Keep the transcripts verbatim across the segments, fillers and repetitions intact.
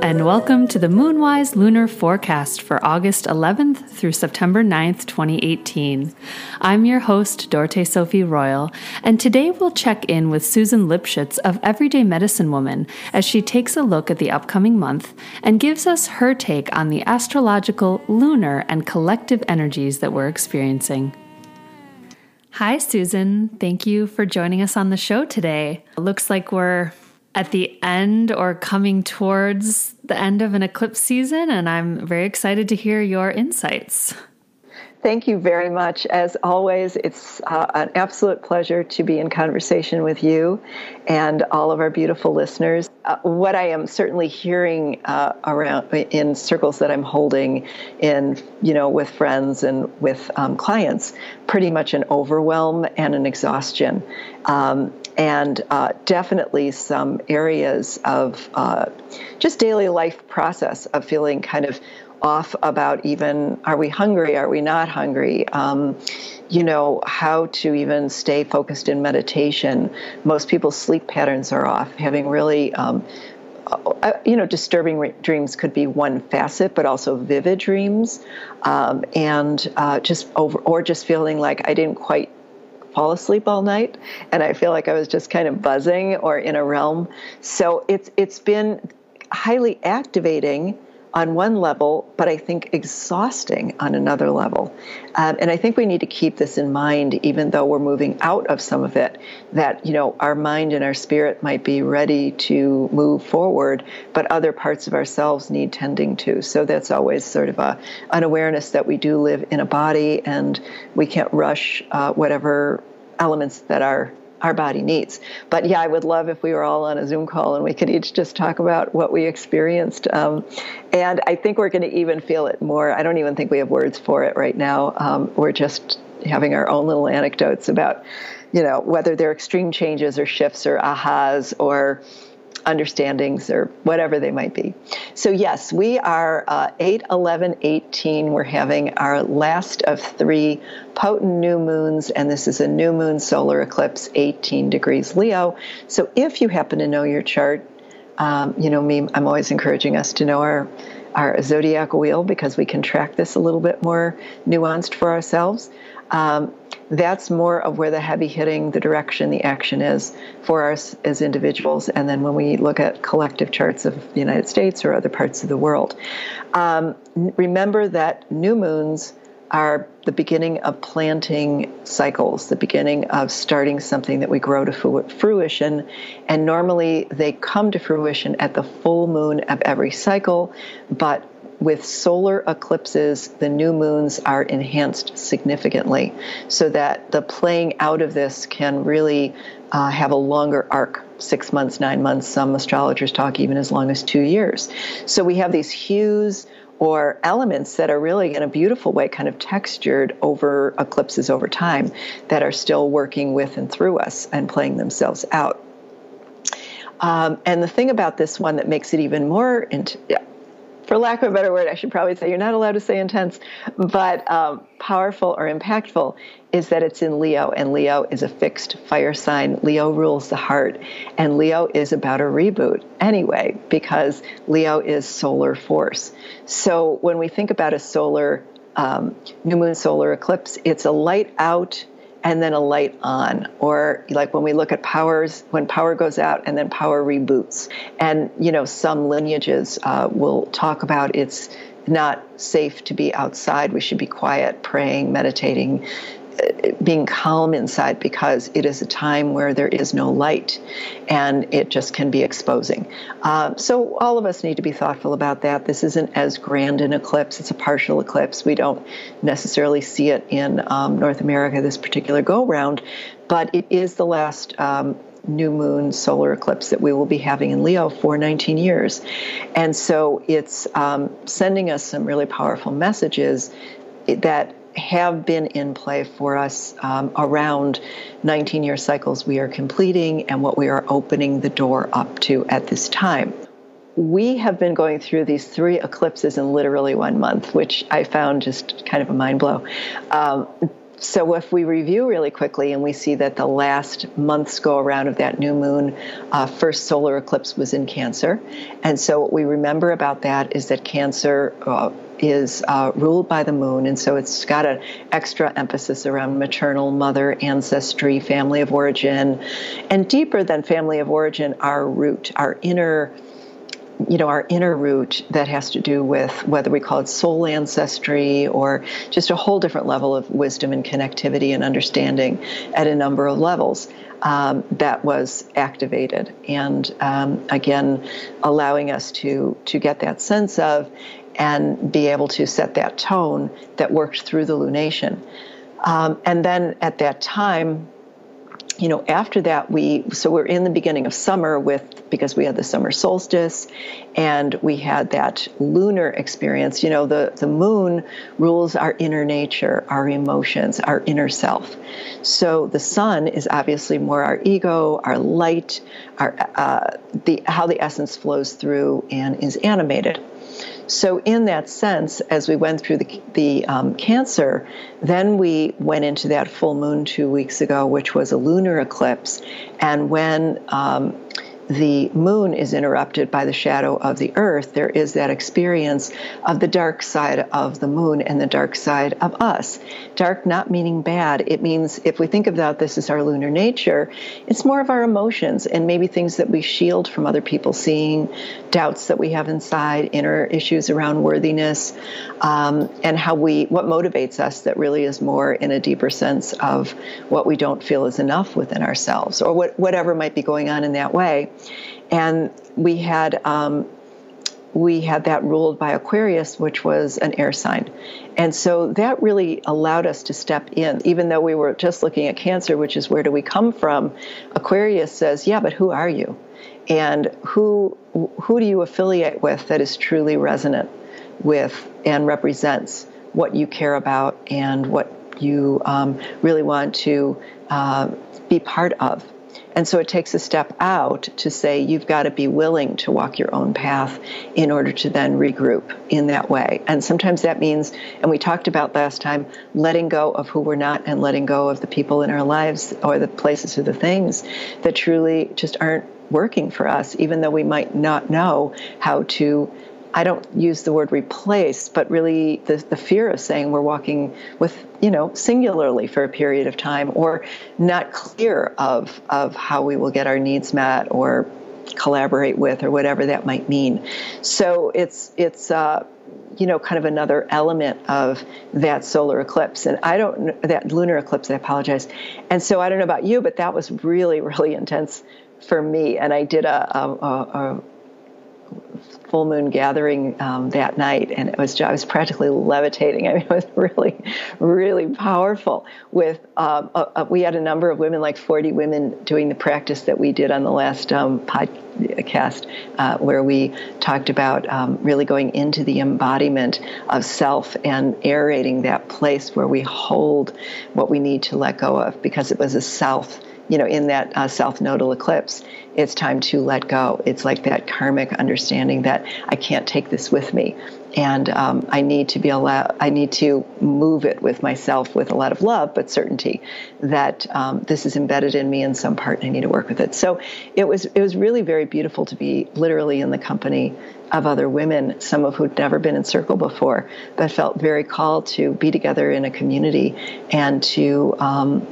and welcome to the MoonWise Lunar Forecast for August eleventh through September ninth, twenty eighteen. I'm your host, Dorte-Sophie Royal, and today we'll check in with Susan Lipschitz of Everyday Medicine Woman as she takes a look at the upcoming month and gives us her take on the astrological, lunar, and collective energies that we're experiencing. Hi, Susan. Thank you for joining us on the show today. It looks like we're at the end or coming towards the end of an eclipse season, and I'm very excited to hear your insights. Thank you very much. As always, it's uh, an absolute pleasure to be in conversation with you and all of our beautiful listeners. Uh, what I am certainly hearing uh, around in circles that I'm holding in, you know, with friends and with um, clients, pretty much an overwhelm and an exhaustion. Um, and uh, definitely some areas of uh, just daily life process of feeling kind of off about even, are we hungry? Are we not hungry? Um, you know, how to even stay focused in meditation. Most people's sleep patterns are off, having really, um, you know, disturbing re- dreams could be one facet, but also vivid dreams. Um, and uh, just over, or just feeling like I didn't quite fall asleep all night, and I feel like I was just kind of buzzing or in a realm. So it's it's been highly activating on one level, but I think exhausting on another level. Um, and I think we need to keep this in mind, even though we're moving out of some of it, that, you know, our mind and our spirit might be ready to move forward, but other parts of ourselves need tending to. So that's always sort of a, an awareness that we do live in a body, and we can't rush uh, whatever elements that are our body needs. But yeah, I would love if we were all on a Zoom call and we could each just talk about what we experienced. Um, and I think we're going to even feel it more. I don't even think we have words for it right now. Um, we're just having our own little anecdotes about, you know, whether they're extreme changes or shifts or ahas or understandings or whatever they might be. So yes, we are uh, eight eleven eighteen. We're having our last of three potent new moons, and this is a new moon solar eclipse, eighteen degrees Leo. So if you happen to know your chart, um, you know me, I'm always encouraging us to know our our zodiac wheel, because we can track this a little bit more nuanced for ourselves. Um, that's more of where the heavy hitting, the direction, the action is for us as individuals. And then when we look at collective charts of the United States or other parts of the world, um, remember that new moons are the beginning of planting cycles, the beginning of starting something that we grow to fruition. And normally they come to fruition at the full moon of every cycle, but with solar eclipses, the new moons are enhanced significantly so that the playing out of this can really uh, have a longer arc, six months, nine months. Some astrologers talk even as long as two years. So we have these hues or elements that are really in a beautiful way kind of textured over eclipses over time that are still working with and through us and playing themselves out. Um, and the thing about this one that makes it even more into, for lack of a better word, I should probably say you're not allowed to say intense, but um, powerful or impactful, is that it's in Leo, and Leo is a fixed fire sign. Leo rules the heart, and Leo is about a reboot anyway, because Leo is solar force. So when we think about a solar um, new moon solar eclipse, it's a light out and then a light on, or like when we look at powers, when power goes out and then power reboots. And, you know, some lineages uh, will talk about it's not safe to be outside. We should be quiet, praying, meditating, being calm inside, because it is a time where there is no light and it just can be exposing. Uh, so all of us need to be thoughtful about that. This isn't as grand an eclipse. It's a partial eclipse. We don't necessarily see it in um, North America this particular go-round, but it is the last um, new moon solar eclipse that we will be having in Leo for nineteen years. And so it's um, sending us some really powerful messages that have been in play for us um, around nineteen-year cycles we are completing and what we are opening the door up to at this time. We have been going through these three eclipses in literally one month, which I found just kind of a mind blow. Um, So if we review really quickly and we see that the last month's go around of that new moon, uh, first solar eclipse was in Cancer. And so what we remember about that is that Cancer uh, is uh, ruled by the moon. And so it's got an extra emphasis around maternal, mother, ancestry, family of origin. And deeper than family of origin, our root, our inner you know, our inner root that has to do with whether we call it soul ancestry or just a whole different level of wisdom and connectivity and understanding at a number of levels um, that was activated. And um, again, allowing us to, to get that sense of and be able to set that tone that worked through the lunation. Um, and then at that time, you know, after that, we, so we're in the beginning of summer with, because we had the summer solstice and we had that lunar experience. You know, the, the moon rules our inner nature, our emotions, our inner self. So the sun is obviously more our ego, our light, our, uh, the, how the essence flows through and is animated. So in that sense, as we went through the, the um, Cancer, then we went into that full moon two weeks ago, which was a lunar eclipse. And when um, the moon is interrupted by the shadow of the earth, there is that experience of the dark side of the moon and the dark side of us. Dark not meaning bad. It means if we think about this as our lunar nature, it's more of our emotions and maybe things that we shield from other people seeing, doubts that we have inside, inner issues around worthiness, um, and how we, what motivates us that really is more in a deeper sense of what we don't feel is enough within ourselves or what, whatever might be going on in that way. And we had um, we had that ruled by Aquarius, which was an air sign. And so that really allowed us to step in, even though we were just looking at Cancer, which is where do we come from? Aquarius says, yeah, but who are you? And who who do you affiliate with that is truly resonant with and represents what you care about and what you um, really want to uh, be part of? And so it takes a step out to say you've got to be willing to walk your own path in order to then regroup in that way. And sometimes that means, and we talked about last time, letting go of who we're not and letting go of the people in our lives or the places or the things that truly just aren't working for us, even though we might not know how to, I don't use the word replace, but really the, the fear of saying we're walking with, you know, singularly for a period of time or not clear of, of how we will get our needs met or collaborate with or whatever that might mean. So it's, it's uh, you know, kind of another element of that solar eclipse. And I don't, that lunar eclipse, I apologize. And so I don't know about you, but that was really, really intense for me. And I did a, a, a, a full moon gathering um, that night, and it was I was practically levitating. I mean, it was really, really powerful. With um, a, a, we had a number of women, like forty women, doing the practice that we did on the last um, podcast, uh, where we talked about um, really going into the embodiment of self and aerating that place where we hold what we need to let go of, because it was a self. You know, in that uh, south nodal eclipse, it's time to let go. It's like that karmic understanding that I can't take this with me. And um, I need to be allowed, I need to move it with myself with a lot of love, but certainty that um, this is embedded in me in some part and I need to work with it. So it was, it was really very beautiful to be literally in the company of other women, some of who'd never been in circle before, but felt very called to be together in a community and to, um,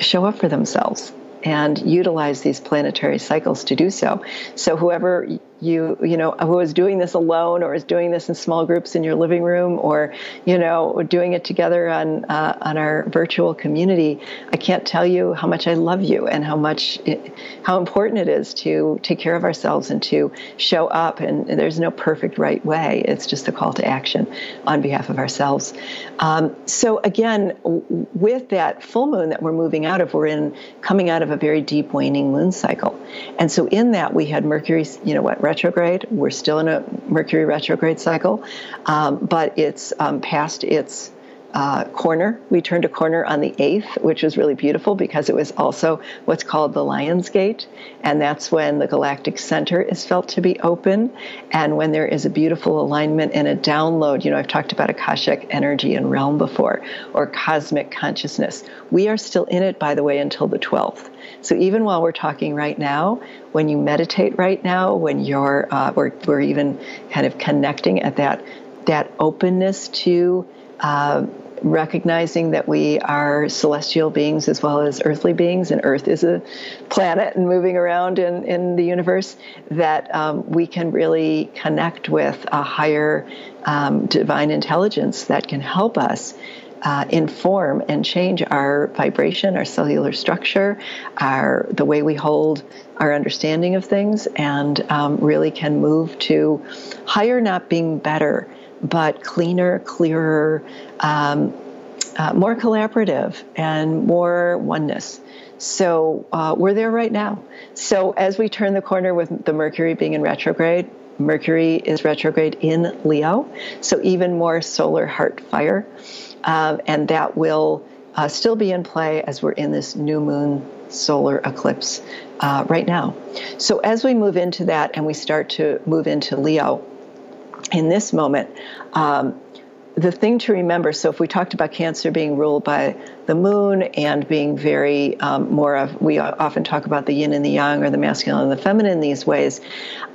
show up for themselves and utilize these planetary cycles to do so. So whoever you, you know, who is doing this alone or is doing this in small groups in your living room or, you know, doing it together on, uh, on our virtual community, I can't tell you how much I love you and how much, it, how important it is to take care of ourselves and to show up. And there's no perfect right way. It's just a call to action on behalf of ourselves. Um, so again, with that full moon that we're moving out of, we're in coming out of a very deep waning moon cycle. And so in that we had Mercury, you know what, retrograde. We're still in a Mercury retrograde cycle, um, but it's um, past its uh, corner. We turned a corner on the eighth, which was really beautiful because it was also what's called the Lion's Gate. And that's when the galactic center is felt to be open. And when there is a beautiful alignment and a download, you know, I've talked about Akashic energy and realm before, or cosmic consciousness. We are still in it, by the way, until the twelfth. So even while we're talking right now, when you meditate right now, when you're, uh, or we're even kind of connecting at that, that openness to uh, recognizing that we are celestial beings as well as earthly beings, and Earth is a planet and moving around in, in the universe, that um, we can really connect with a higher um, divine intelligence that can help us Uh, inform and change our vibration, our cellular structure, our the way we hold our understanding of things, and um, really can move to higher, not being better, but cleaner, clearer, um, uh, more collaborative, and more oneness. So uh, we're there right now. So as we turn the corner with the Mercury being in retrograde, Mercury is retrograde in Leo, so even more solar heart fire. Um, and that will uh, still be in play as we're in this new moon solar eclipse uh, right now. So as we move into that and we start to move into Leo in this moment, um, the thing to remember, so if we talked about Cancer being ruled by the moon and being very um, more of, we often talk about the yin and the yang, or the masculine and the feminine in these ways.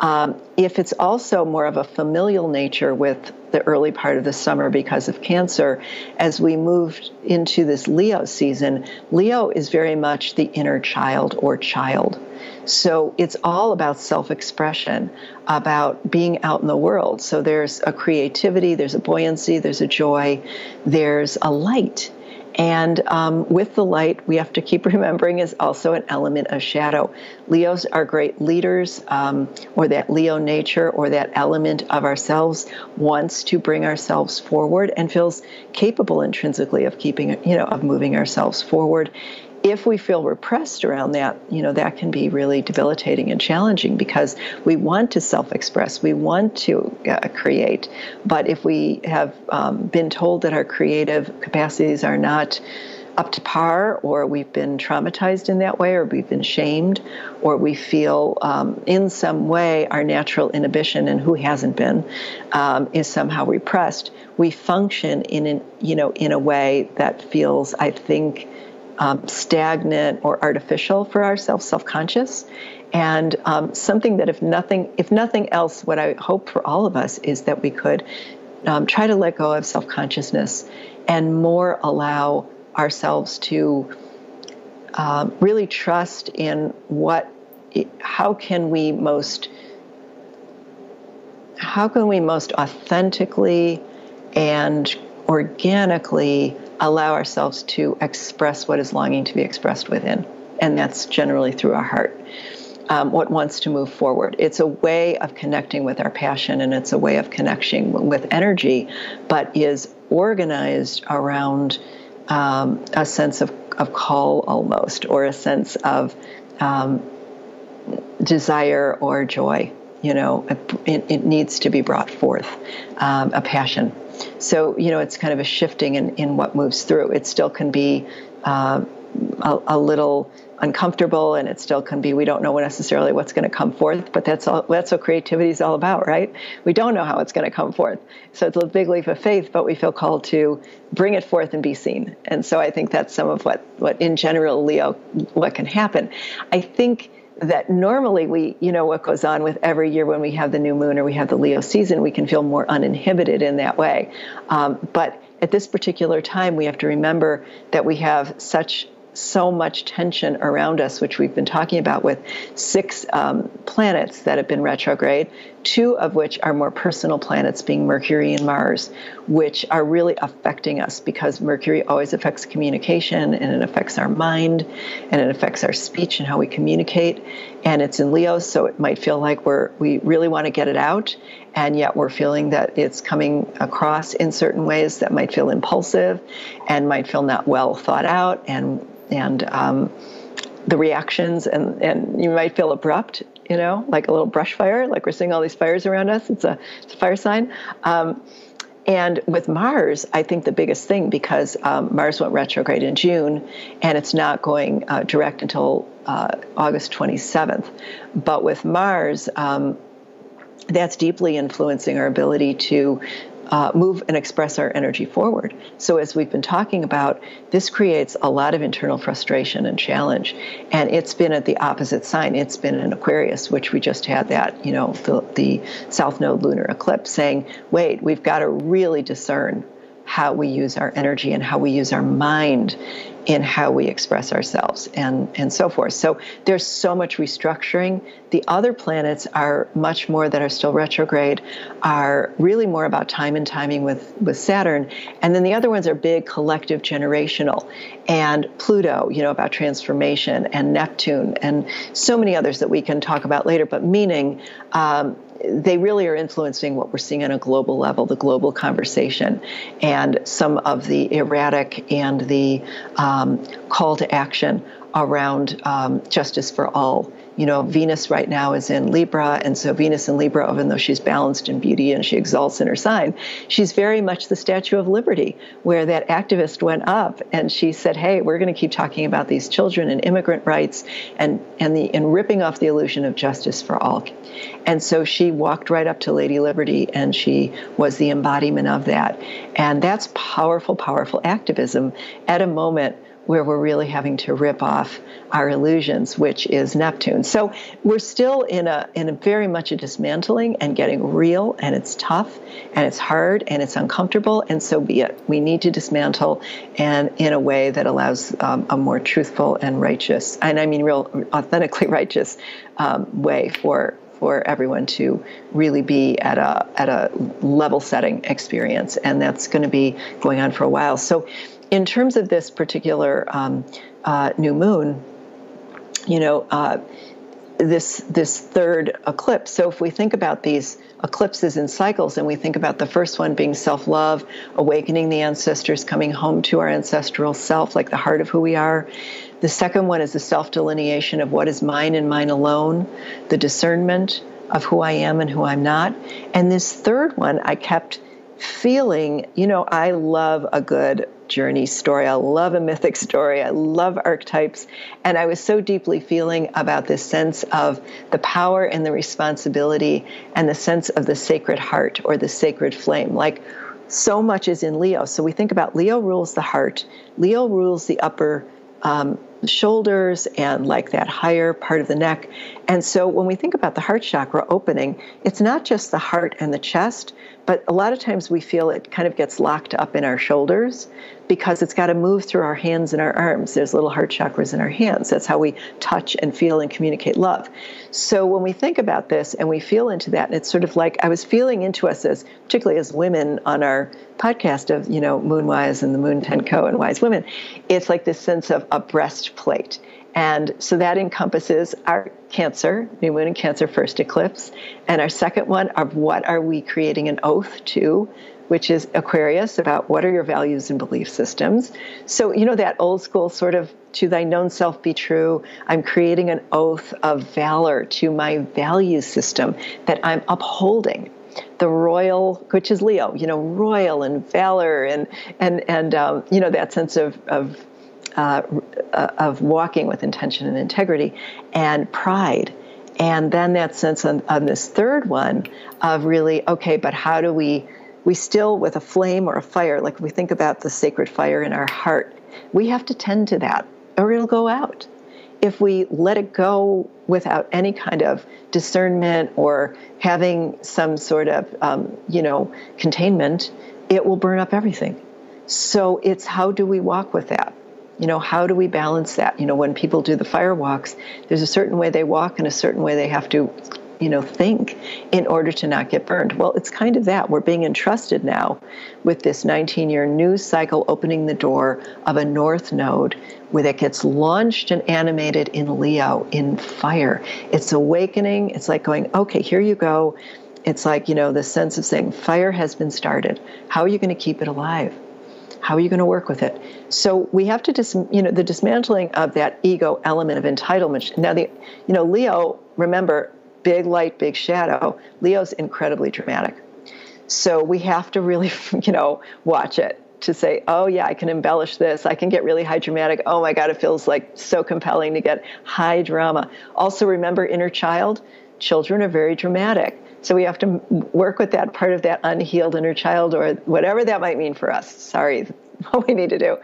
Um, if it's also more of a familial nature with the early part of the summer because of Cancer, as we moved into this Leo season, Leo is very much the inner child or child. So it's all about self-expression, about being out in the world. So there's a creativity, there's a buoyancy, there's a joy, there's a light. And um, with the light, we have to keep remembering is also an element of shadow. Leos are great leaders, um, or that Leo nature, or that element of ourselves wants to bring ourselves forward and feels capable intrinsically of keeping, you know, of moving ourselves forward. If we feel repressed around that, you know, that can be really debilitating and challenging, because we want to self-express, we want to uh, create. But if we have um, been told that our creative capacities are not up to par, or we've been traumatized in that way, or we've been shamed, or we feel um, in some way our natural inhibition, and who hasn't been, um, is somehow repressed, we function in an, you know, in a way that feels, I think, Um, stagnant or artificial for ourselves, self-conscious, and um, something that if nothing, if nothing else, what I hope for all of us is that we could um, try to let go of self-consciousness and more allow ourselves to um, really trust in what, how can we most, how can we most authentically and organically allow ourselves to express what is longing to be expressed within. And that's generally through our heart, um, what wants to move forward. It's a way of connecting with our passion, and it's a way of connecting with energy, but is organized around um, a sense of, of call almost, or a sense of um, desire or joy. You know, it, it needs to be brought forth, um, a passion. So, you know, it's kind of a shifting in, in what moves through. It still can be uh, a, a little uncomfortable, and it still can be, we don't know necessarily what's going to come forth, but that's all, that's what creativity is all about, right? We don't know how it's going to come forth. So it's a big leap of faith, but we feel called to bring it forth and be seen. And so I think that's some of what, what in general, Leo, what can happen. I think that normally we, you know, what goes on with every year when we have the new moon or we have the Leo season, we can feel more uninhibited in that way. Um, but at this particular time, we have to remember that we have such, so much tension around us, which we've been talking about, with six um, planets that have been retrograde, two of which are more personal planets, being Mercury and Mars, which are really affecting us, because Mercury always affects communication, and it affects our mind, and it affects our speech and how we communicate. And it's in Leo, so it might feel like we're, we really want to get it out, and yet we're feeling that it's coming across in certain ways that might feel impulsive and might feel not well thought out, and and um, the reactions, and, and you might feel abrupt, you know, like a little brush fire, like we're seeing all these fires around us. It's a, it's a fire sign. Um, And with Mars, I think the biggest thing, because um, Mars went retrograde in June, and it's not going uh, direct until uh, August twenty-seventh. But with Mars, um, that's deeply influencing our ability to Uh, move and express our energy forward. So as we've been talking about, this creates a lot of internal frustration and challenge. And it's been at the opposite sign. It's been in Aquarius, which we just had that, you know, the, the South Node lunar eclipse saying, wait, we've got to really discern how we use our energy and how we use our mind in how we express ourselves and, and so forth. So there's so much restructuring. The other planets are much more that are still retrograde, are really more about time and timing with, with Saturn. And then the other ones are big, collective, generational. And Pluto, you know, about transformation, and Neptune, and so many others that we can talk about later, but meaning um, they really are influencing what we're seeing on a global level, the global conversation, and some of the erratic and the um, call to action around um, justice for all. You know, Venus right now is in Libra, and so Venus in Libra, even though she's balanced in beauty and she exalts in her sign, she's very much the Statue of Liberty, where that activist went up and she said, hey, we're going to keep talking about these children and immigrant rights and, and, the, and ripping off the illusion of justice for all. And so she walked right up to Lady Liberty, and she was the embodiment of that. And that's powerful, powerful activism at a moment where we're really having to rip off our illusions, which is Neptune. So we're still in a in a very much a dismantling and getting real, and it's tough, and it's hard, and it's uncomfortable, and so be it. We need to dismantle, and in a way that allows um, a more truthful and righteous, and I mean real, authentically righteous um, way for for everyone to really be at a at a level setting experience, and that's going to be going on for a while. So in terms of this particular um, uh, new moon, you know, uh, this this third eclipse. So if we think about these eclipses in cycles, and we think about the first one being self-love, awakening the ancestors, coming home to our ancestral self, like the heart of who we are. The second one is the self-delineation of what is mine and mine alone, the discernment of who I am and who I'm not. And this third one, I kept feeling, you know, I love a good journey story. I love a mythic story. I love archetypes. And I was so deeply feeling about this sense of the power and the responsibility and the sense of the sacred heart or the sacred flame. Like so much is in Leo. So we think about Leo rules the heart. Leo rules the upper um, shoulders and like that higher part of the neck. And so when we think about the heart chakra opening, it's not just the heart and the chest, but a lot of times we feel it kind of gets locked up in our shoulders because it's got to move through our hands and our arms. There's little heart chakras in our hands. That's how we touch and feel and communicate love. So when we think about this and we feel into that, and it's sort of like I was feeling into us as, particularly as women on our podcast of, you know, MoonWise and the Moon Tenco and Wise Women, it's like this sense of a breastplate. And so that encompasses our Cancer, new moon and Cancer first eclipse, and our second one of what are we creating an oath to, which is Aquarius, about what are your values and belief systems. So, you know, that old school sort of to thy known self be true. I'm creating an oath of valor to my value system that I'm upholding. The royal, which is Leo, you know, royal and valor and, and, and um, you know, that sense of, of Uh, of walking with intention and integrity and pride. And then that sense on, on this third one of really, okay, but how do we, we still with a flame or a fire, like we think about the sacred fire in our heart, we have to tend to that or it'll go out. If we let it go without any kind of discernment or having some sort of, um, you know, containment, it will burn up everything. So it's how do we walk with that? You know, how do we balance that? You know, when people do the fire walks, there's a certain way they walk and a certain way they have to, you know, think in order to not get burned. Well, it's kind of that. We're being entrusted now with this nineteen-year new cycle opening the door of a north node where that gets launched and animated in Leo, in fire. It's awakening. It's like going, okay, here you go. It's like, you know, the sense of saying fire has been started. How are you going to keep it alive? How are you going to work with it? So we have to just, dis- you know, the dismantling of that ego element of entitlement. Now, the, you know, Leo, remember, big light, big shadow. Leo's incredibly dramatic. So we have to really, you know, watch it to say, oh yeah, I can embellish this. I can get really high dramatic. Oh my God, it feels like so compelling to get high drama. Also remember inner child, children are very dramatic. So we have to work with that part of that unhealed inner child or whatever that might mean for us. Sorry, what we need to do.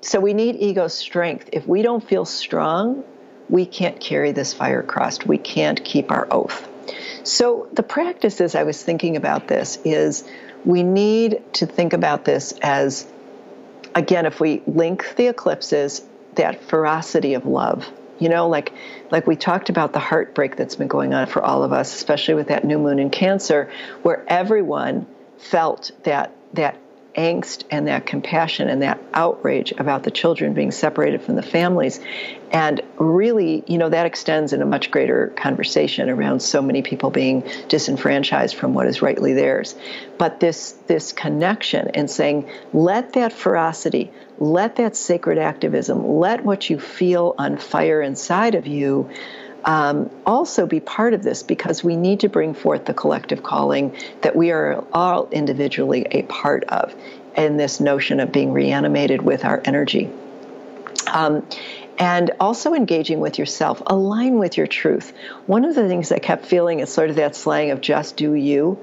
So we need ego strength. If we don't feel strong, we can't carry this fire crossed. We can't keep our oath. So the practice is, I was thinking about this, is we need to think about this as, again, if we link the eclipses, that ferocity of love. You know, like like we talked about the heartbreak that's been going on for all of us, especially with that new moon in Cancer, where everyone felt that that angst and that compassion and that outrage about the children being separated from the families. And really, you know, that extends in a much greater conversation around so many people being disenfranchised from what is rightly theirs. But this this connection and saying, let that ferocity, let that sacred activism, let what you feel on fire inside of you Um, also be part of this, because we need to bring forth the collective calling that we are all individually a part of, and this notion of being reanimated with our energy. Um, and also engaging with yourself, align with your truth. One of the things I kept feeling is sort of that slang of just do you.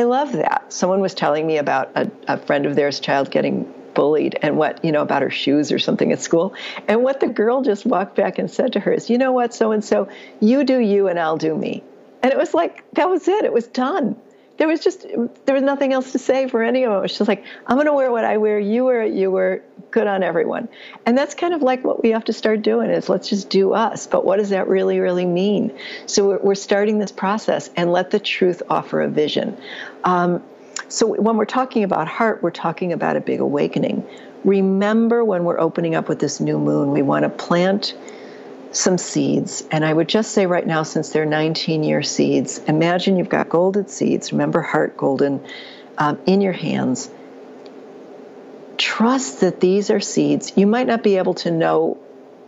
I love that. Someone was telling me about a, a friend of theirs' child getting bullied, and what, you know, about her shoes or something at school. And what the girl just walked back and said to her is, you know what, so-and-so, you do you and I'll do me. And it was like, that was it. It was done. There was just, there was nothing else to say for any of them. It was just like, I'm going to wear what I wear. You wear it. You wear good on everyone. And that's kind of like what we have to start doing is let's just do us. But what does that really, really mean? So we're starting this process, and let the truth offer a vision. Um, So when we're talking about heart, we're talking about a big awakening. Remember, when we're opening up with this new moon, we want to plant some seeds. And I would just say right now, since they're nineteen-year seeds, imagine you've got golden seeds. Remember, heart golden, um, in your hands. Trust that these are seeds. You might not be able to know.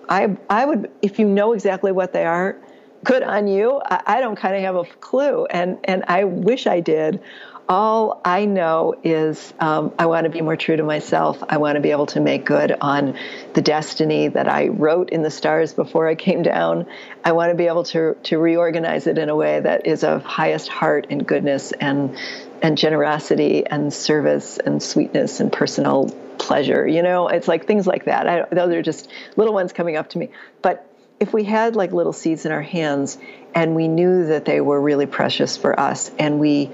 I, I would, if you know exactly what they are, good on you. I, I don't kind of have a clue, and, and I wish I did. All I know is um, I want to be more true to myself. I want to be able to make good on the destiny that I wrote in the stars before I came down. I want to be able to to reorganize it in a way that is of highest heart and goodness and and generosity and service and sweetness and personal pleasure. You know, it's like things like that. I, those are just little ones coming up to me. But if we had like little seeds in our hands, and we knew that they were really precious for us, and we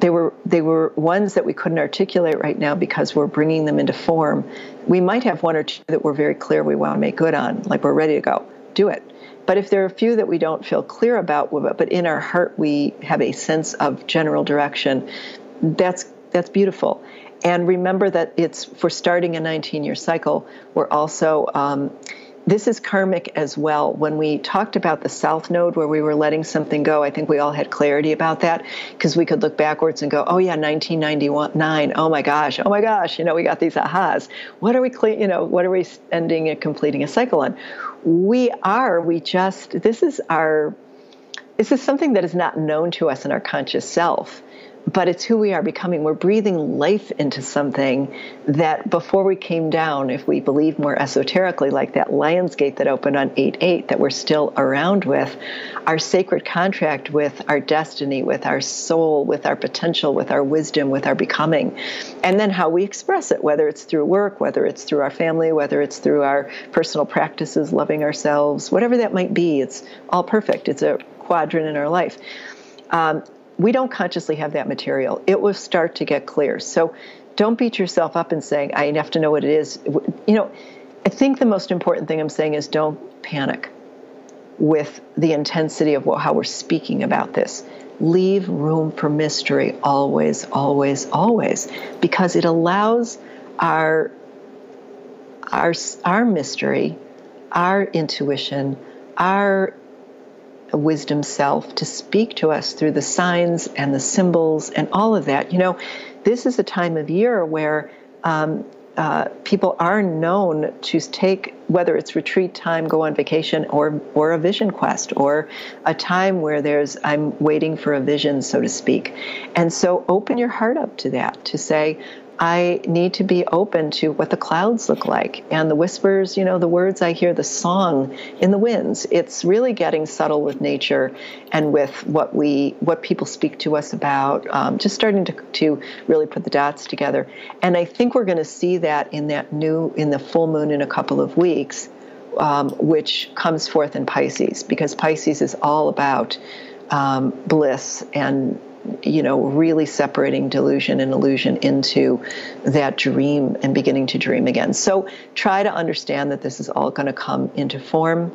They were they were ones that we couldn't articulate right now because we're bringing them into form. We might have one or two that we're very clear we want to make good on, like we're ready to go, do it. But if there are a few that we don't feel clear about, but in our heart we have a sense of general direction, that's that's beautiful. And remember that it's for starting a nineteen-year cycle. We're also um, this is karmic as well. When we talked about the South Node where we were letting something go, I think we all had clarity about that, because we could look backwards and go, oh yeah, nineteen ninety-nine, oh my gosh, oh my gosh, you know, we got these ahas. What are we, you know, what are we ending and completing a cycle on? We are, we just, this is our, this is something that is not known to us in our conscious self, but it's who we are becoming. We're breathing life into something that before we came down, if we believe more esoterically, like that lion's gate that opened on eight eight that we're still around with, our sacred contract with our destiny, with our soul, with our potential, with our wisdom, with our becoming, and then how we express it, whether it's through work, whether it's through our family, whether it's through our personal practices, loving ourselves, whatever that might be. It's all perfect. It's a quadrant in our life. Um, We don't consciously have that material. It will start to get clear. So don't beat yourself up and saying, I have to know what it is. You know, I think the most important thing I'm saying is don't panic with the intensity of how we're speaking about this. Leave room for mystery always, always, always, because it allows our, our, our mystery, our intuition, our a wisdom self to speak to us through the signs and the symbols and all of that. You know, this is a time of year where um, uh, people are known to take, whether it's retreat time, go on vacation, or or a vision quest, or a time where there's, I'm waiting for a vision, so to speak. And so open your heart up to that, to say, I need to be open to what the clouds look like and the whispers, you know, the words I hear, the song in the winds. It's really getting subtle with nature and with what we, what people speak to us about, um, just starting to, to really put the dots together. And I think we're going to see that in that new, in the full moon in a couple of weeks, um, which comes forth in Pisces, because Pisces is all about um, bliss and, you know, really separating delusion and illusion into that dream and beginning to dream again. So try to understand that this is all going to come into form.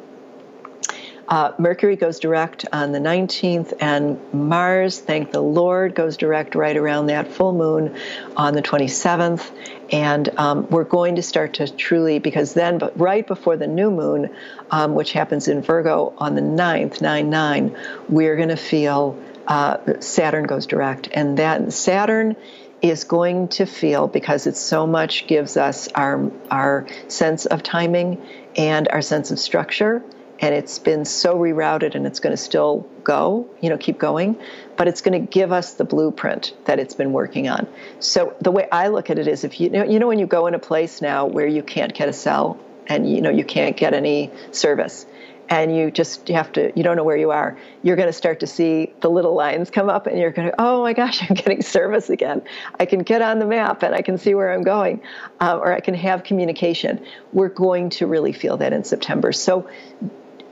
Uh, Mercury goes direct on the nineteenth, and Mars, thank the Lord, goes direct right around that full moon on the twenty-seventh. And um, we're going to start to truly, because then, but right before the new moon, um, which happens in Virgo on the ninth, nine nine, we're going to feel Uh, Saturn goes direct, and that Saturn is going to feel, because it's so much gives us our our sense of timing and our sense of structure, and it's been so rerouted, and it's going to still go, you know, keep going, but it's going to give us the blueprint that it's been working on. So the way I look at it is, if you, you know, you know when you go in a place now where you can't get a cell, and you know you can't get any service, and you just you have to, you don't know where you are, you're going to start to see the little lines come up, and you're going to, oh my gosh, I'm getting service again. I can get on the map and I can see where I'm going, um, or I can have communication. We're going to really feel that in September. So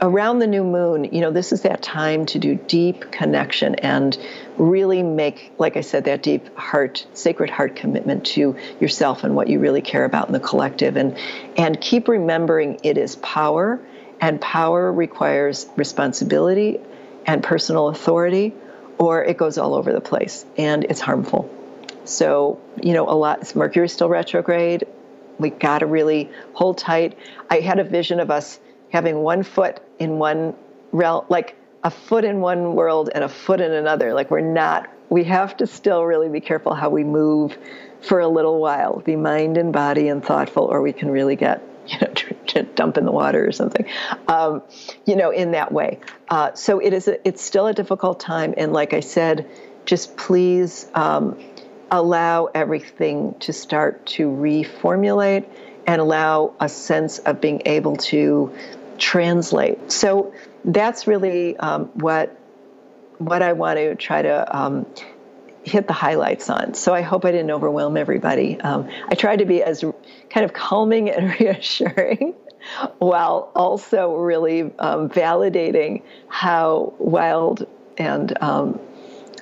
around the new moon, you know, this is that time to do deep connection and really make, like I said, that deep heart, sacred heart commitment to yourself and what you really care about in the collective. And, and keep remembering it is power. And power requires responsibility and personal authority, or it goes all over the place and it's harmful. So, you know, a lot, Mercury's still retrograde. We got to really hold tight. I had a vision of us having one foot in one realm, like a foot in one world and a foot in another. Like we're not, we have to still really be careful how we move for a little while, be mind and body and thoughtful, or we can really get, you know, to dump in the water or something, um, you know, in that way. Uh, so it is, a, it's still a difficult time. And like I said, just please um, allow everything to start to reformulate and allow a sense of being able to translate. So that's really um, what, what I want to try to um, hit the highlights on. So I hope I didn't overwhelm everybody. Um, I tried to be as kind of calming and reassuring while also really um, validating how wild and um,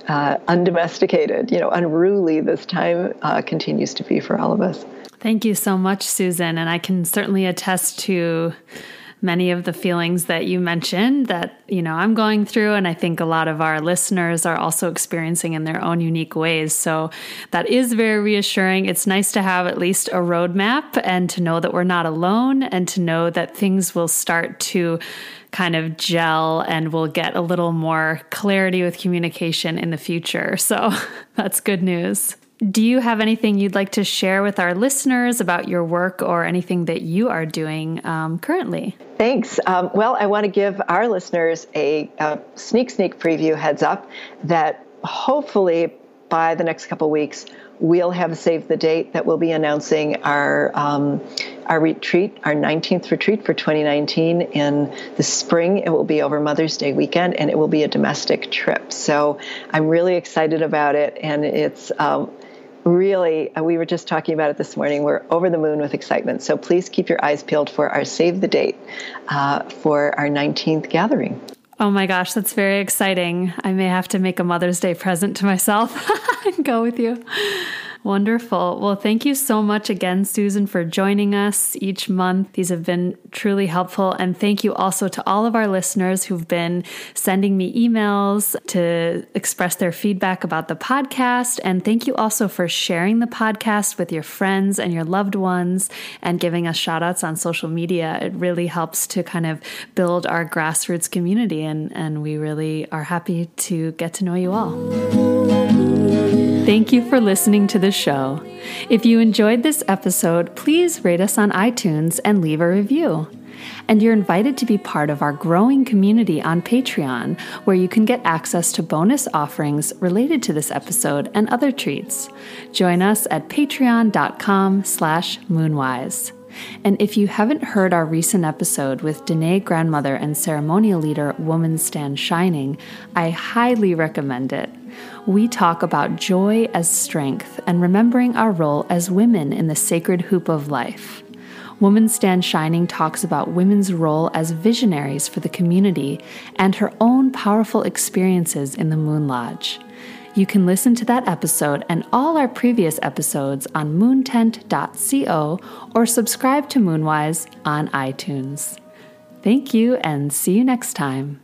uh, undomesticated, you know, unruly this time uh, continues to be for all of us. Thank you so much, Susan. And I can certainly attest to many of the feelings that you mentioned that, you know, I'm going through, and I think a lot of our listeners are also experiencing in their own unique ways. So that is very reassuring. It's nice to have at least a roadmap and to know that we're not alone and to know that things will start to kind of gel and we'll get a little more clarity with communication in the future. So that's good news. Do you have anything you'd like to share with our listeners about your work or anything that you are doing um, currently? Thanks. Um, well, I want to give our listeners a, a sneak, sneak preview heads up that hopefully by the next couple weeks, we'll have saved the date that we'll be announcing our um, our retreat, our nineteenth retreat for twenty nineteen in the spring. It will be over Mother's Day weekend, and it will be a domestic trip. So I'm really excited about it, and it's um, really, we were just talking about it this morning. We're over the moon with excitement. So please keep your eyes peeled for our save the date uh, for our nineteenth gathering. Oh my gosh, that's very exciting. I may have to make a Mother's Day present to myself and go with you. Wonderful. Well, thank you so much again, Susan, for joining us each month. These have been truly helpful. And thank you also to all of our listeners who've been sending me emails to express their feedback about the podcast. And thank you also for sharing the podcast with your friends and your loved ones and giving us shout outs on social media. It really helps to kind of build our grassroots community. And, and we really are happy to get to know you all. Thank you for listening to the show. If you enjoyed this episode, please rate us on iTunes and leave a review. And you're invited to be part of our growing community on Patreon, where you can get access to bonus offerings related to this episode and other treats. Join us at patreon.com slash moonwise. And if you haven't heard our recent episode with Danae Grandmother and ceremonial leader Woman Stand Shining, I highly recommend it. We talk about joy as strength and remembering our role as women in the sacred hoop of life. Woman Stand Shining talks about women's role as visionaries for the community and her own powerful experiences in the Moon Lodge. You can listen to that episode and all our previous episodes on moon tent dot co or subscribe to MoonWise on iTunes. Thank you and see you next time.